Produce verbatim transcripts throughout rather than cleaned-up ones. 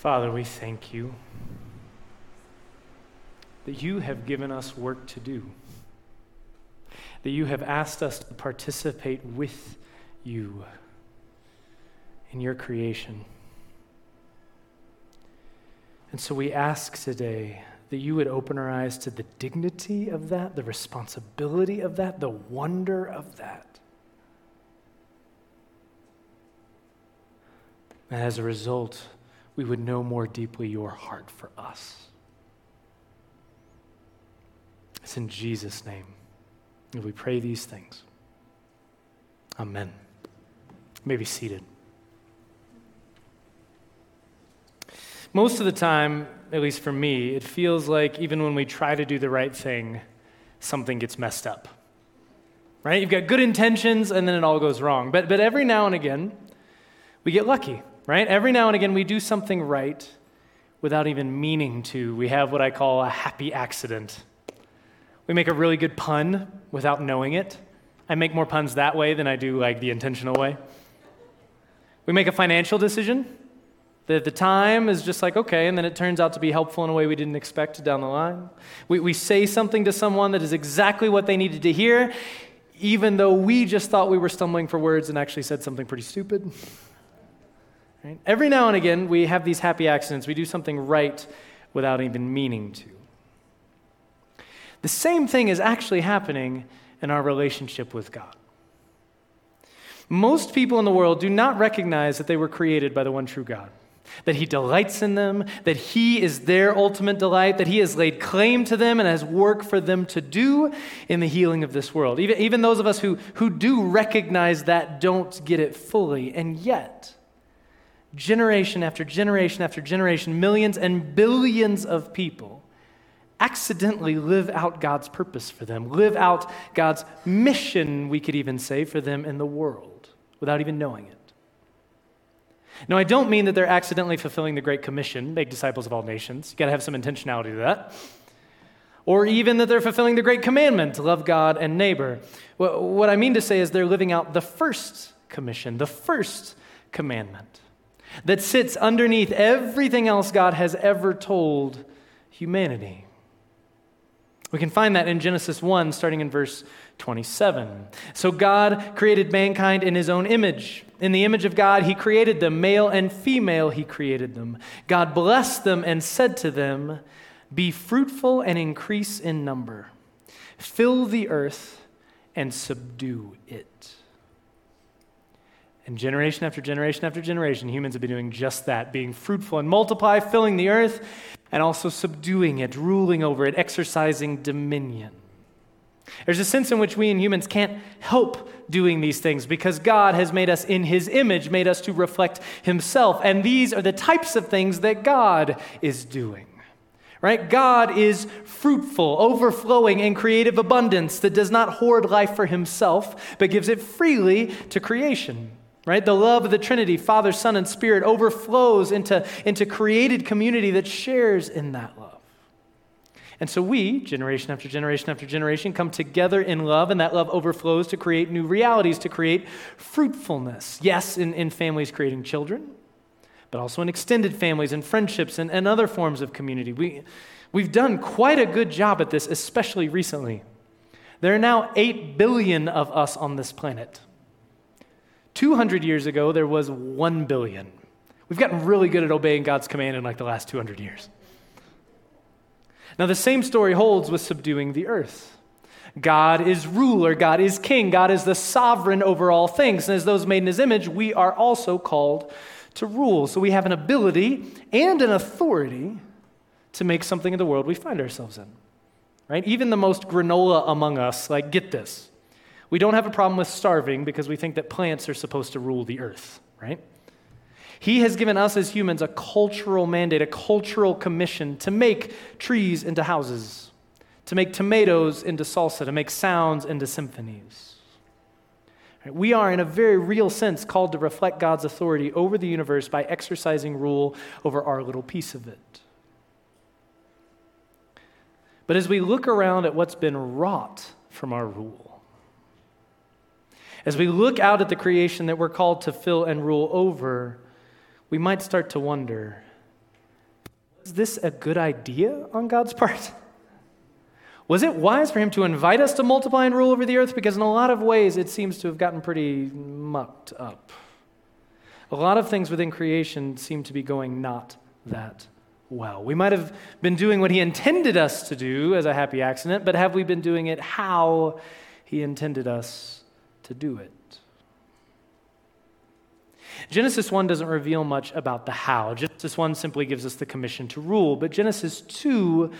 Father, we thank you that you have given us work to do, that you have asked us to participate with you in your creation. And so we ask today that you would open our eyes to the dignity of that, the responsibility of that, the wonder of that. And as a result, we would know more deeply your heart for us. It's in Jesus' name that we pray these things. Amen. You may be seated. Most of the time, at least for me, it feels like even when we try to do the right thing, something gets messed up, right? You've got good intentions, and then it all goes wrong. But but every now and again, we get lucky, right? Every now and again, we do something right without even meaning to. We have what I call a happy accident. We make a really good pun without knowing it. I make more puns that way than I do like the intentional way. We make a financial decision that at the time is just like, okay, and then it turns out to be helpful in a way we didn't expect down the line. We we say something to someone that is exactly what they needed to hear, even though we just thought we were stumbling for words and actually said something pretty stupid. Right? Every now and again, we have these happy accidents. We do something right without even meaning to. The same thing is actually happening in our relationship with God. Most people in the world do not recognize that they were created by the one true God, that he delights in them, that he is their ultimate delight, that he has laid claim to them and has work for them to do in the healing of this world. Even, even those of us who, who do recognize that don't get it fully, and yet, generation after generation after generation, millions and billions of people accidentally live out God's purpose for them, live out God's mission, we could even say, for them in the world, without even knowing it. Now, I don't mean that they're accidentally fulfilling the Great Commission, make disciples of all nations. You got to have some intentionality to that. Or even that they're fulfilling the Great Commandment to love God and neighbor. What I mean to say is they're living out the first commission, the first commandment that sits underneath everything else God has ever told humanity. We can find that in Genesis one, starting in verse twenty-seven. So God created mankind in his own image. In the image of God, he created them. Male and female, he created them. God blessed them and said to them, "Be fruitful and increase in number. Fill the earth and subdue it." And generation after generation after generation, humans have been doing just that, being fruitful and multiply, filling the earth, and also subduing it, ruling over it, exercising dominion. There's a sense in which we in humans can't help doing these things because God has made us in his image, made us to reflect himself. And these are the types of things that God is doing, right? God is fruitful, overflowing in creative abundance that does not hoard life for himself, but gives it freely to creation. Right? The love of the Trinity, Father, Son, and Spirit overflows into, into created community that shares in that love. And so we, generation after generation after generation, come together in love, and that love overflows to create new realities, to create fruitfulness. Yes, in, in families creating children, but also in extended families and friendships and, and other forms of community. We, we've done quite a good job at this, especially recently. There are now eight billion of us on this planet. two hundred years ago, there was one billion. We've gotten really good at obeying God's command in like the last two hundred years. Now, the same story holds with subduing the earth. God is ruler, God is king, God is the sovereign over all things. And as those made in his image, we are also called to rule. So we have an ability and an authority to make something of the world we find ourselves in, right? Even the most granola among us, like, get this. We don't have a problem with starving because we think that plants are supposed to rule the earth, right? He has given us as humans a cultural mandate, a cultural commission to make trees into houses, to make tomatoes into salsa, to make sounds into symphonies. We are, in a very real sense, called to reflect God's authority over the universe by exercising rule over our little piece of it. But as we look around at what's been wrought from our rule, as we look out at the creation that we're called to fill and rule over, we might start to wonder, Was this a good idea on God's part? Was it wise for him to invite us to multiply and rule over the earth? Because in a lot of ways, it seems to have gotten pretty mucked up. A lot of things within creation seem to be going not that well. We might have been doing what he intended us to do as a happy accident, but have we been doing it how he intended us to do it? Genesis one doesn't reveal much about the how. Genesis one simply gives us the commission to rule, but Genesis two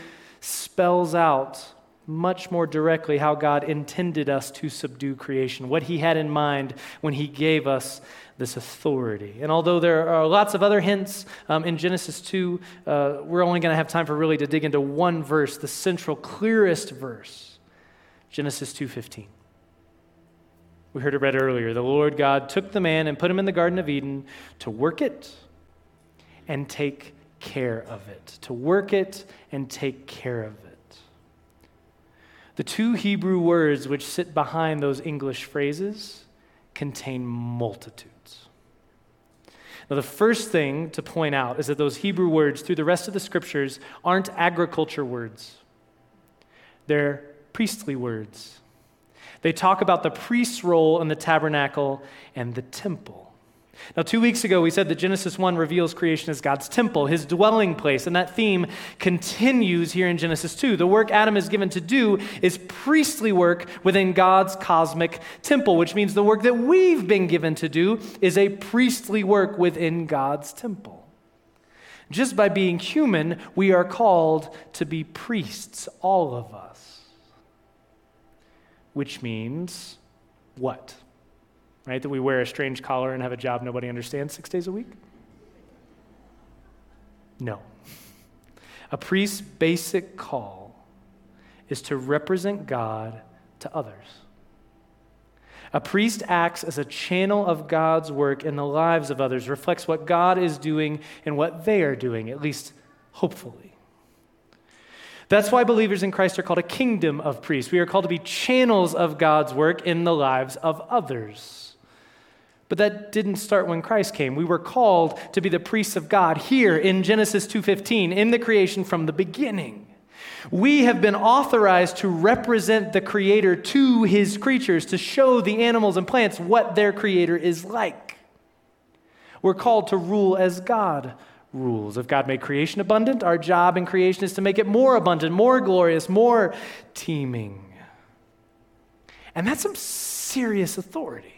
spells out much more directly how God intended us to subdue creation, what he had in mind when he gave us this authority. And although there are lots of other hints um, in Genesis two, uh, we're only going to have time for really to dig into one verse, the central, clearest verse, Genesis two fifteen. We heard it read earlier. The Lord God took the man and put him in the Garden of Eden to work it and take care of it. To work it and take care of it. The two Hebrew words which sit behind those English phrases contain multitudes. Now, the first thing to point out is that those Hebrew words through the rest of the scriptures aren't agriculture words. They're priestly words. They talk about the priest's role in the tabernacle and the temple. Now, two weeks ago, we said that Genesis one reveals creation as God's temple, his dwelling place, and that theme continues here in Genesis two. The work Adam is given to do is priestly work within God's cosmic temple, which means the work that we've been given to do is a priestly work within God's temple. Just by being human, we are called to be priests, all of us, which means what? Right, that we wear a strange collar and have a job nobody understands six days a week? No. A priest's basic call is to represent God to others. A priest acts as a channel of God's work in the lives of others, reflects what God is doing and what they are doing, at least hopefully. That's why believers in Christ are called a kingdom of priests. We are called to be channels of God's work in the lives of others. But that didn't start when Christ came. We were called to be the priests of God here in Genesis two fifteen, in the creation from the beginning. We have been authorized to represent the Creator to his creatures, to show the animals and plants what their Creator is like. We're called to rule as God rules. If God made creation abundant, our job in creation is to make it more abundant, more glorious, more teeming. And that's some serious authority.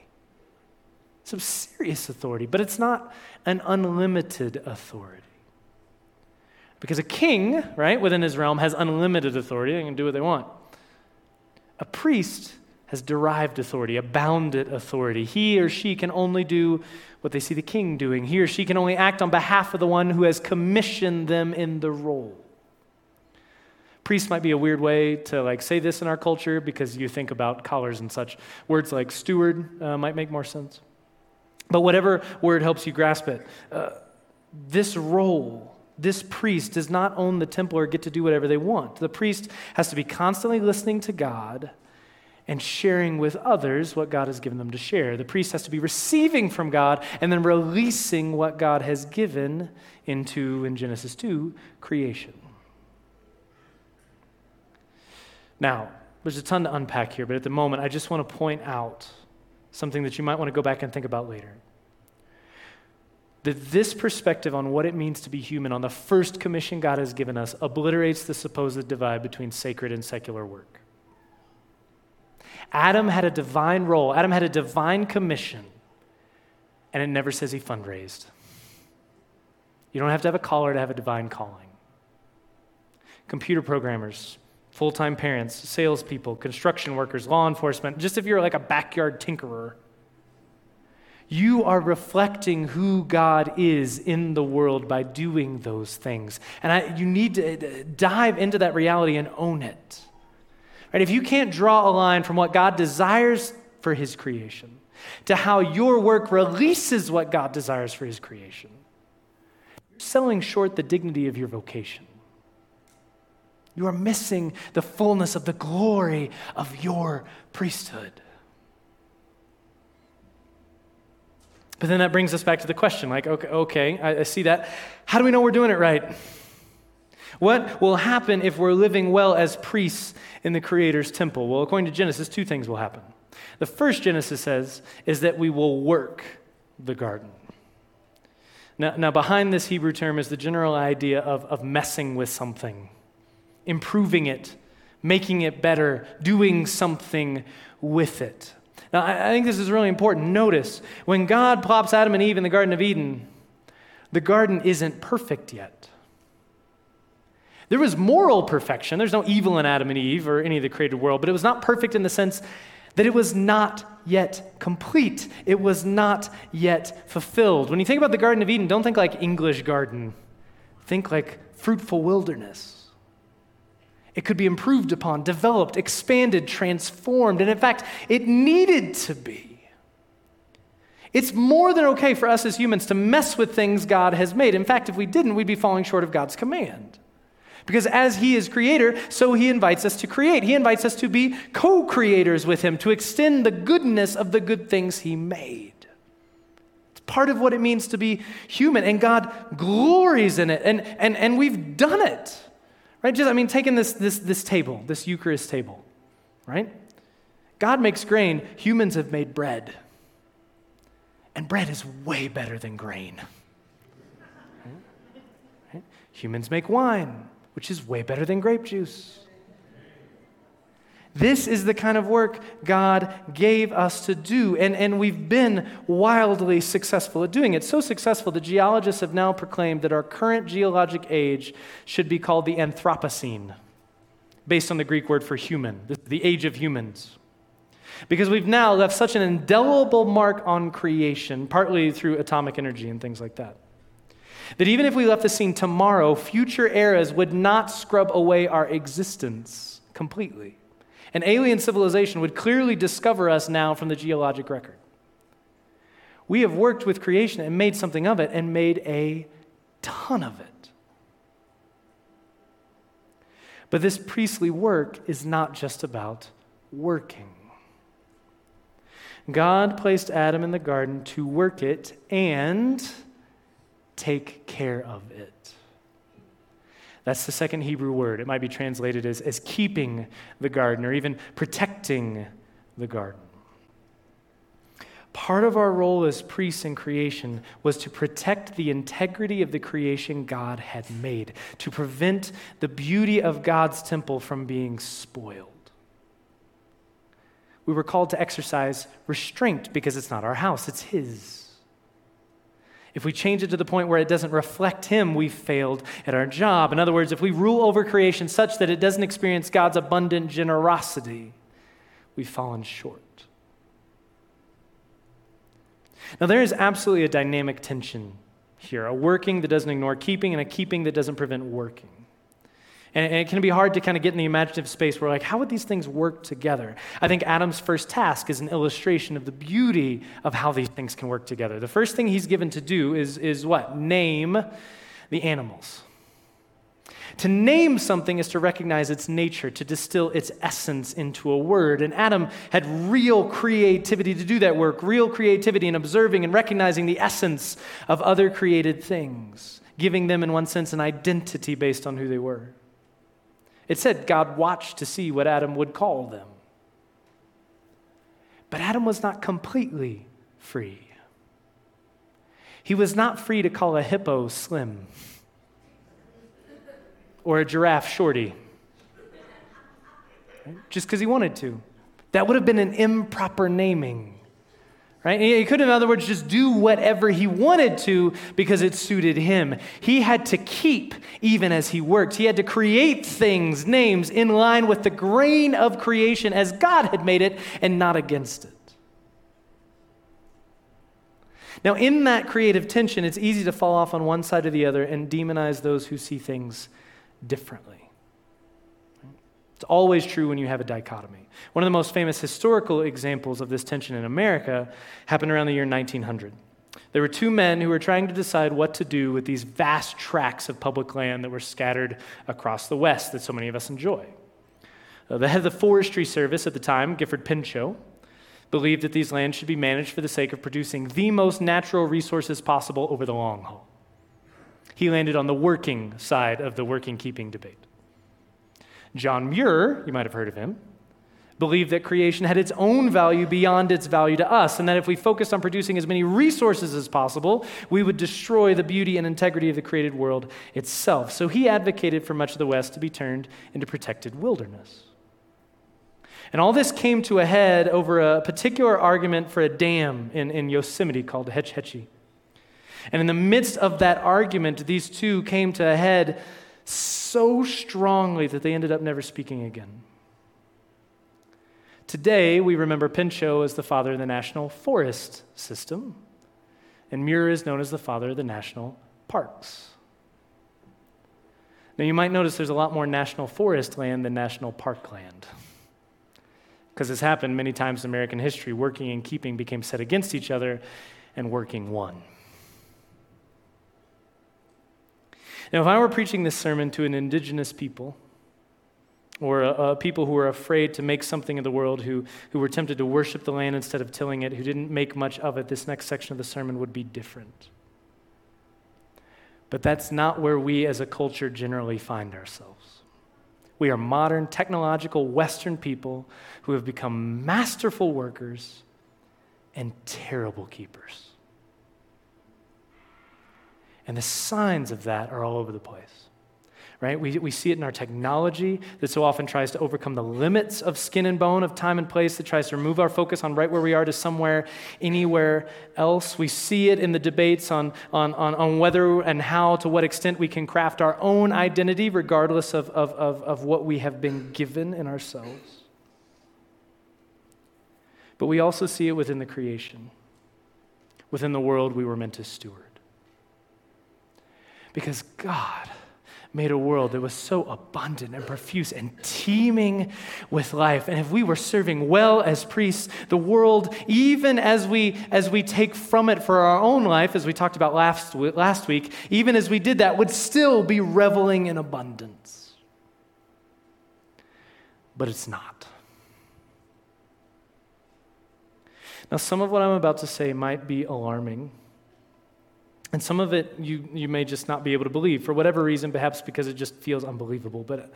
Some serious authority, but it's not an unlimited authority. Because a king, right, within his realm has unlimited authority. They can do what they want. A priest has derived authority, a bounded authority. He or she can only do what they see the king doing. He or she can only act on behalf of the one who has commissioned them in the role. Priest might be a weird way to like say this in our culture because you think about collars and such. Words like steward uh, might make more sense. But whatever word helps you grasp it, uh, this role, this priest does not own the temple or get to do whatever they want. The priest has to be constantly listening to God and sharing with others what God has given them to share. The priest has to be receiving from God and then releasing what God has given into, in Genesis two, creation. Now, there's a ton to unpack here, but at the moment, I just want to point out something that you might want to go back and think about later. That this perspective on what it means to be human, on the first commission God has given us, obliterates the supposed divide between sacred and secular work. Adam had a divine role. Adam had a divine commission, and it never says he fundraised. You don't have to have a collar to have a divine calling. Computer programmers, full-time parents, salespeople, construction workers, law enforcement, just if you're like a backyard tinkerer, you are reflecting who God is in the world by doing those things. And I, you need to dive into that reality and own it. Right, if you can't draw a line from what God desires for his creation to how your work releases what God desires for his creation, you're selling short the dignity of your vocation. You are missing the fullness of the glory of your priesthood. But then that brings us back to the question, like, okay, okay I, I see that. How do we know we're doing it right? What will happen if we're living well as priests in the Creator's temple? Well, according to Genesis, two things will happen. The first, Genesis says, is that we will work the garden. Now, now behind this Hebrew term is the general idea of, of messing with something, improving it, making it better, doing something with it. Now, I, I think this is really important. Notice, when God plops Adam and Eve in the Garden of Eden, the garden isn't perfect yet. There was moral perfection. There's no evil in Adam and Eve or any of the created world, but it was not perfect in the sense that it was not yet complete. It was not yet fulfilled. When you think about the Garden of Eden, don't think like English garden. Think like fruitful wilderness. It could be improved upon, developed, expanded, transformed, and in fact, it needed to be. It's more than okay for us as humans to mess with things God has made. In fact, if we didn't, we'd be falling short of God's command. Because as He is creator, so He invites us to create. He invites us to be co-creators with Him, to extend the goodness of the good things He made. It's part of what it means to be human, and God glories in it, and, and, and we've done it. Right? Just, I mean, taking this, this, this table, this Eucharist table, right? God makes grain, humans have made bread. And bread is way better than grain. Right? Right? Humans make wine, which is way better than grape juice. This is the kind of work God gave us to do, and, and we've been wildly successful at doing it. So successful that geologists have now proclaimed that our current geologic age should be called the Anthropocene, based on the Greek word for human, the age of humans. Because we've now left such an indelible mark on creation, partly through atomic energy and things like that, that even if we left the scene tomorrow, future eras would not scrub away our existence completely. An alien civilization would clearly discover us now from the geologic record. We have worked with creation and made something of it, and made a ton of it. But this priestly work is not just about working. God placed Adam in the garden to work it and take care of it. That's the second Hebrew word. It might be translated as, as keeping the garden, or even protecting the garden. Part of our role as priests in creation was to protect the integrity of the creation God had made, to prevent the beauty of God's temple from being spoiled. We were called to exercise restraint because it's not our house, it's His. If we change it to the point where it doesn't reflect Him, we've failed at our job. In other words, if we rule over creation such that it doesn't experience God's abundant generosity, we've fallen short. Now, there is absolutely a dynamic tension here, a working that doesn't ignore keeping and a keeping that doesn't prevent working. And it can be hard to kind of get in the imaginative space where, like, how would these things work together? I think Adam's first task is an illustration of the beauty of how these things can work together. The first thing he's given to do is, is what? Name the animals. To name something is to recognize its nature, to distill its essence into a word. And Adam had real creativity to do that work, real creativity in observing and recognizing the essence of other created things, giving them, in one sense, an identity based on who they were. It said God watched to see what Adam would call them. But Adam was not completely free. He was not free to call a hippo Slim or a giraffe Shorty, right? Just because he wanted to. That would have been an improper naming, right? He could, in other words, just do whatever he wanted to because it suited him. He had to keep even as he worked. He had to create things, names, in line with the grain of creation as God had made it and not against it. Now, in that creative tension, it's easy to fall off on one side or the other and demonize those who see things differently. It's always true when you have a dichotomy. One of the most famous historical examples of this tension in America happened around the year nineteen hundred. There were two men who were trying to decide what to do with these vast tracts of public land that were scattered across the West that so many of us enjoy. Uh, the head of the Forestry Service at the time, Gifford Pinchot, believed that these lands should be managed for the sake of producing the most natural resources possible over the long haul. He landed on the working side of the working-keeping debate. John Muir, you might have heard of him, believed that creation had its own value beyond its value to us, and that if we focused on producing as many resources as possible, we would destroy the beauty and integrity of the created world itself. So he advocated for much of the West to be turned into protected wilderness. And all this came to a head over a particular argument for a dam in, in Yosemite called Hetch Hetchy. And in the midst of that argument, these two came to a head so strongly that they ended up never speaking again. Today, we remember Pinchot as the father of the national forest system, and Muir is known as the father of the national parks. Now, you might notice there's a lot more national forest land than national park land, because it's happened many times in American history. Working and keeping became set against each other, and working won. Now, if I were preaching this sermon to an indigenous people, or uh, people who were afraid to make something of the world, who, who were tempted to worship the land instead of tilling it, who didn't make much of it, this next section of the sermon would be different. But that's not where we as a culture generally find ourselves. We are modern, technological, Western people who have become masterful workers and terrible keepers. And the signs of that are all over the place, right? We, we see it in our technology that so often tries to overcome the limits of skin and bone, of time and place, that tries to remove our focus on right where we are to somewhere, anywhere else. We see it in the debates on, on, on, on whether and how, to what extent we can craft our own identity regardless of, of, of, of what we have been given in ourselves. But we also see it within the creation, within the world we were meant to steward. Because God made a world that was so abundant and profuse and teeming with life. And if we were serving well as priests, the world, even as we as we take from it for our own life, as we talked about last, last week, even as we did that, would still be reveling in abundance. But it's not. Now, some of what I'm about to say might be alarming. And some of it you, you may just not be able to believe for whatever reason, perhaps because it just feels unbelievable. But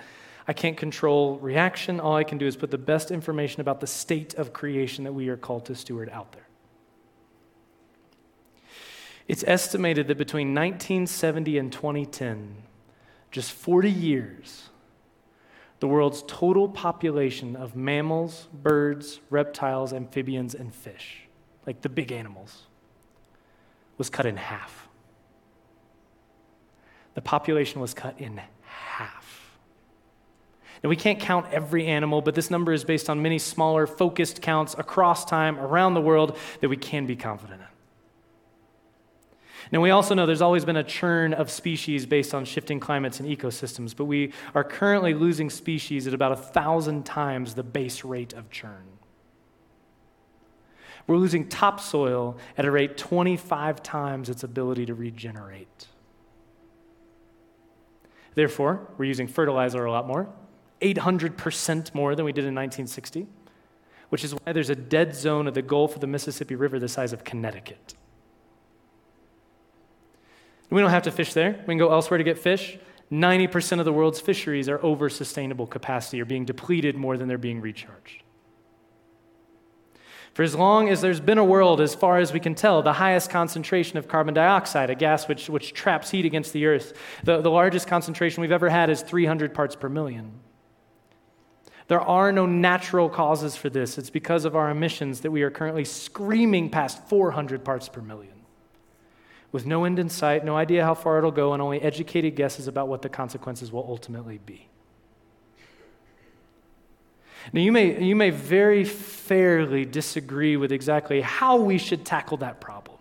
I can't control reaction. All I can do is put the best information about the state of creation that we are called to steward out there. It's estimated that between nineteen seventy and twenty ten, just forty years, the world's total population of mammals, birds, reptiles, amphibians, and fish, like the big animals, was cut in half. The population was cut in half. Now, we can't count every animal, but this number is based on many smaller, focused counts across time, around the world, that we can be confident in. Now, we also know there's always been a churn of species based on shifting climates and ecosystems, but we are currently losing species at about a thousand times the base rate of churn. We're losing topsoil at a rate twenty-five times its ability to regenerate. Therefore, we're using fertilizer a lot more, eight hundred percent more than we did in nineteen sixty, which is why there's a dead zone of the Gulf of the Mississippi River the size of Connecticut. We don't have to fish there. We can go elsewhere to get fish. ninety percent of the world's fisheries are over sustainable capacity, or being depleted more than they're being recharged. For as long as there's been a world, as far as we can tell, the highest concentration of carbon dioxide, a gas which, which traps heat against the earth, the, the largest concentration we've ever had is three hundred parts per million. There are no natural causes for this. It's because of our emissions that we are currently screaming past four hundred parts per million, with no end in sight, no idea how far it'll go, and only educated guesses about what the consequences will ultimately be. Now, you may, you may very fairly disagree with exactly how we should tackle that problem.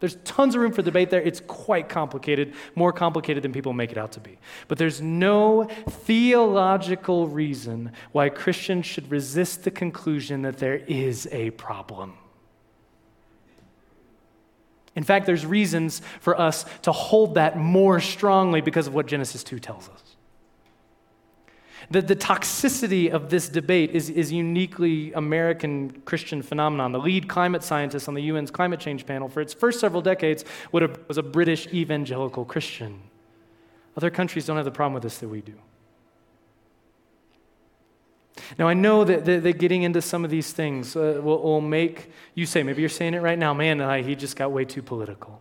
There's tons of room for debate there. It's quite complicated, more complicated than people make it out to be. But there's no theological reason why Christians should resist the conclusion that there is a problem. In fact, there's reasons for us to hold that more strongly because of what Genesis two tells us. The, the toxicity of this debate is, is uniquely American Christian phenomenon. The lead climate scientist on the U N's climate change panel for its first several decades would have, was a British evangelical Christian. Other countries don't have the problem with this that we do. Now, I know that, that, that getting into some of these things uh, will, will make you say, maybe you're saying it right now, man, I, he just got way too political.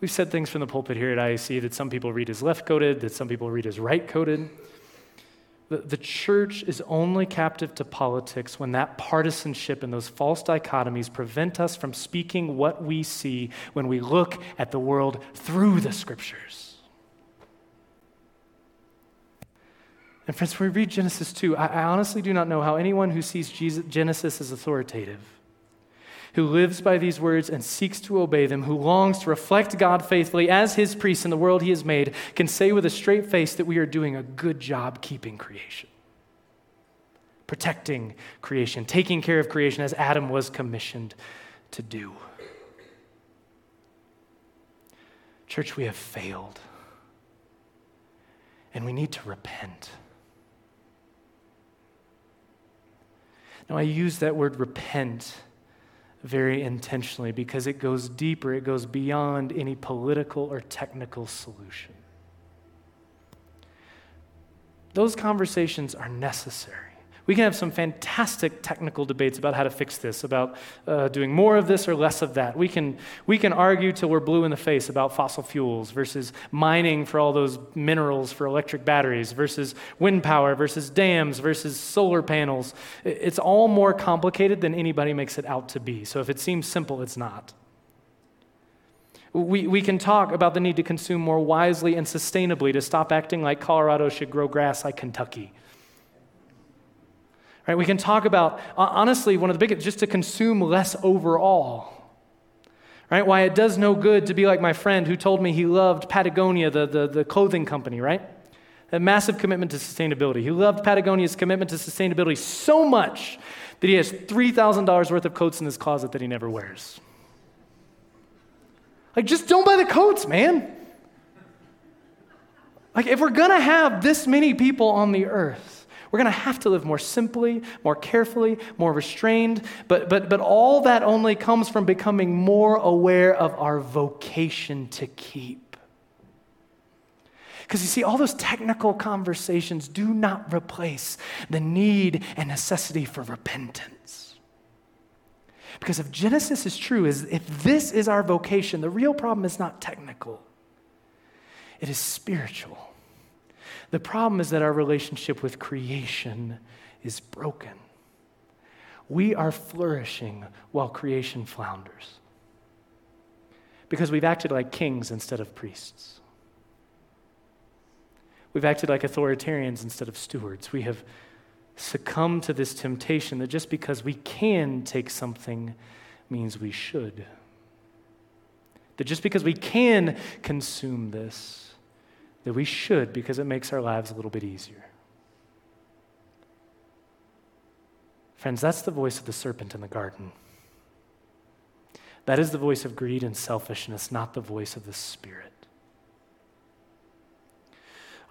We've said things from the pulpit here at I A C that some people read as left-coded, that some people read as right-coded. The, the church is only captive to politics when that partisanship and those false dichotomies prevent us from speaking what we see when we look at the world through the scriptures. And friends, when we read Genesis two, I, I honestly do not know how anyone who sees Jesus, Genesis as authoritative, who lives by these words and seeks to obey them, who longs to reflect God faithfully as his priest in the world he has made, can say with a straight face that we are doing a good job keeping creation, protecting creation, taking care of creation as Adam was commissioned to do. Church, we have failed, and we need to repent. Now, I use that word repent very intentionally, because it goes deeper, it goes beyond any political or technical solution. Those conversations are necessary. We can have some fantastic technical debates about how to fix this, about uh, doing more of this or less of that. We can we can argue till we're blue in the face about fossil fuels versus mining for all those minerals for electric batteries versus wind power versus dams versus solar panels. It's all more complicated than anybody makes it out to be. So if it seems simple, it's not. We we can talk about the need to consume more wisely and sustainably to stop acting like Colorado should grow grass like Kentucky. Right, we can talk about, honestly, one of the biggest, just to consume less overall. Right? Why it does no good to be like my friend who told me he loved Patagonia, the, the, the clothing company, right? A massive commitment to sustainability. He loved Patagonia's commitment to sustainability so much that he has three thousand dollars worth of coats in his closet that he never wears. Like, just don't buy the coats, man. Like, if we're going to have this many people on the earth, we're going to have to live more simply, more carefully, more restrained, but but but all that only comes from becoming more aware of our vocation to keep. Because you see, all those technical conversations do not replace the need and necessity for repentance. Because if Genesis is true, is if this is our vocation, the real problem is not technical. It is spiritual. The problem is that our relationship with creation is broken. We are flourishing while creation flounders because we've acted like kings instead of priests. We've acted like authoritarians instead of stewards. We have succumbed to this temptation that just because we can take something means we should. That just because we can consume this, that we should, because it makes our lives a little bit easier. Friends, that's the voice of the serpent in the garden. That is the voice of greed and selfishness, not the voice of the Spirit.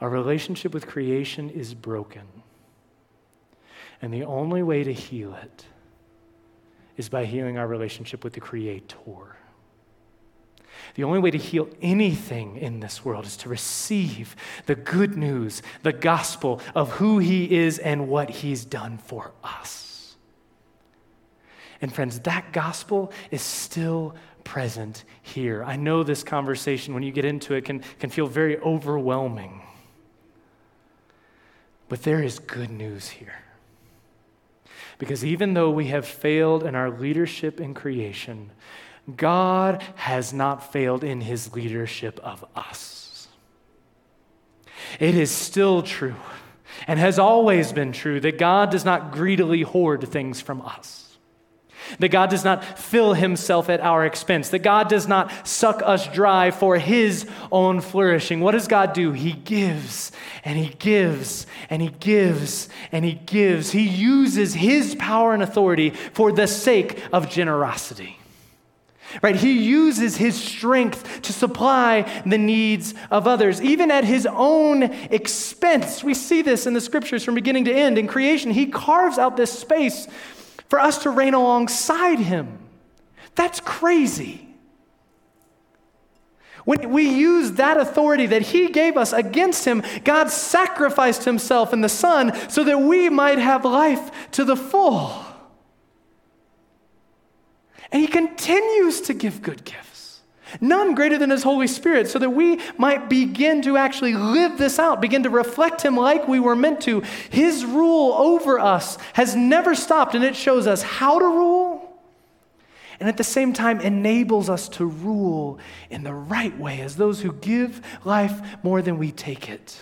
Our relationship with creation is broken, and the only way to heal it is by healing our relationship with the Creator. The only way to heal anything in this world is to receive the good news, the gospel of who he is and what he's done for us. And friends, that gospel is still present here. I know this conversation, when you get into it, can, can feel very overwhelming. But there is good news here. Because even though we have failed in our leadership in creation, God has not failed in his leadership of us. It is still true, and has always been true, that God does not greedily hoard things from us. That God does not fill himself at our expense. That God does not suck us dry for his own flourishing. What does God do? He gives, and he gives, and he gives, and he gives. He uses his power and authority for the sake of generosity. Right, he uses his strength to supply the needs of others, even at his own expense. We see this in the scriptures from beginning to end. In creation, he carves out this space for us to reign alongside him. That's crazy. When we use that authority that he gave us against him, God sacrificed himself in the Son so that we might have life to the full. And he continues to give good gifts, none greater than his Holy Spirit, so that we might begin to actually live this out, begin to reflect him like we were meant to. His rule over us has never stopped, and it shows us how to rule, and at the same time enables us to rule in the right way as those who give life more than we take it,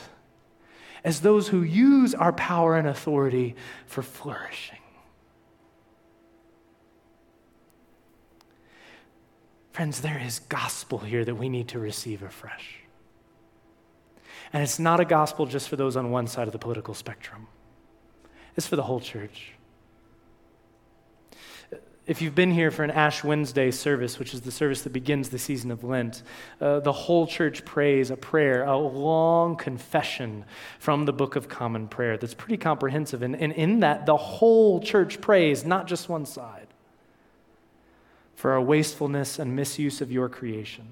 as those who use our power and authority for flourishing. Friends, there is gospel here that we need to receive afresh. And it's not a gospel just for those on one side of the political spectrum. It's for the whole church. If you've been here for an Ash Wednesday service, which is the service that begins the season of Lent, uh, the whole church prays a prayer, a long confession from the Book of Common Prayer that's pretty comprehensive. And, and in that, the whole church prays, not just one side, for our wastefulness and misuse of your creation,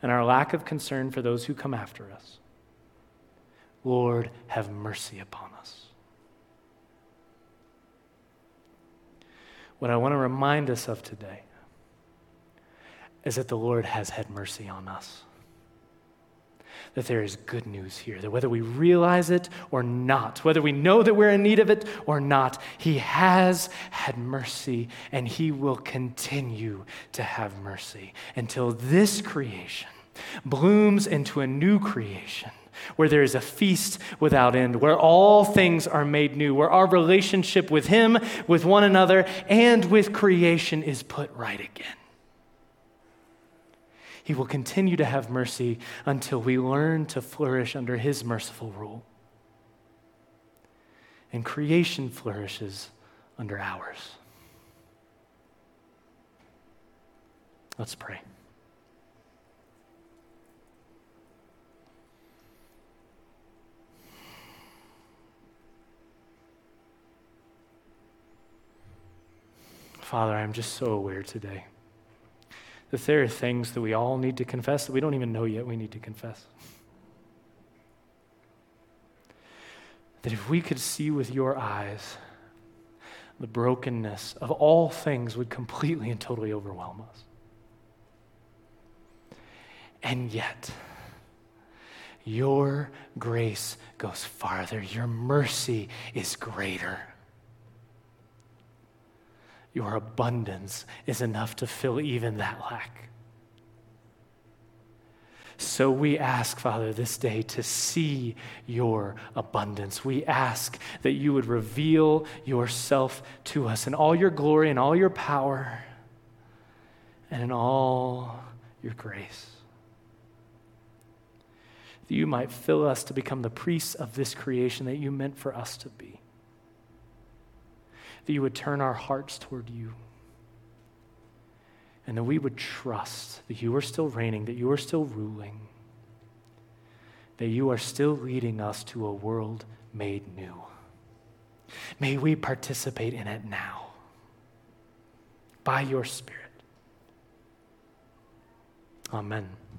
and our lack of concern for those who come after us. Lord, have mercy upon us. What I want to remind us of today is that the Lord has had mercy on us, that there is good news here, that whether we realize it or not, whether we know that we're in need of it or not, he has had mercy, and he will continue to have mercy until this creation blooms into a new creation where there is a feast without end, where all things are made new, where our relationship with him, with one another, and with creation is put right again. He will continue to have mercy until we learn to flourish under his merciful rule. And creation flourishes under ours. Let's pray. Father, I'm just so aware today that there are things that we all need to confess that we don't even know yet we need to confess. That if we could see with your eyes, the brokenness of all things would completely and totally overwhelm us. And yet, your grace goes farther. Your mercy is greater. Your abundance is enough to fill even that lack. So we ask, Father, this day to see your abundance. We ask that you would reveal yourself to us in all your glory and all your power and in all your grace. That you might fill us to become the priests of this creation that you meant for us to be. That you would turn our hearts toward you, and that we would trust that you are still reigning, that you are still ruling, that you are still leading us to a world made new. May we participate in it now by your Spirit. Amen.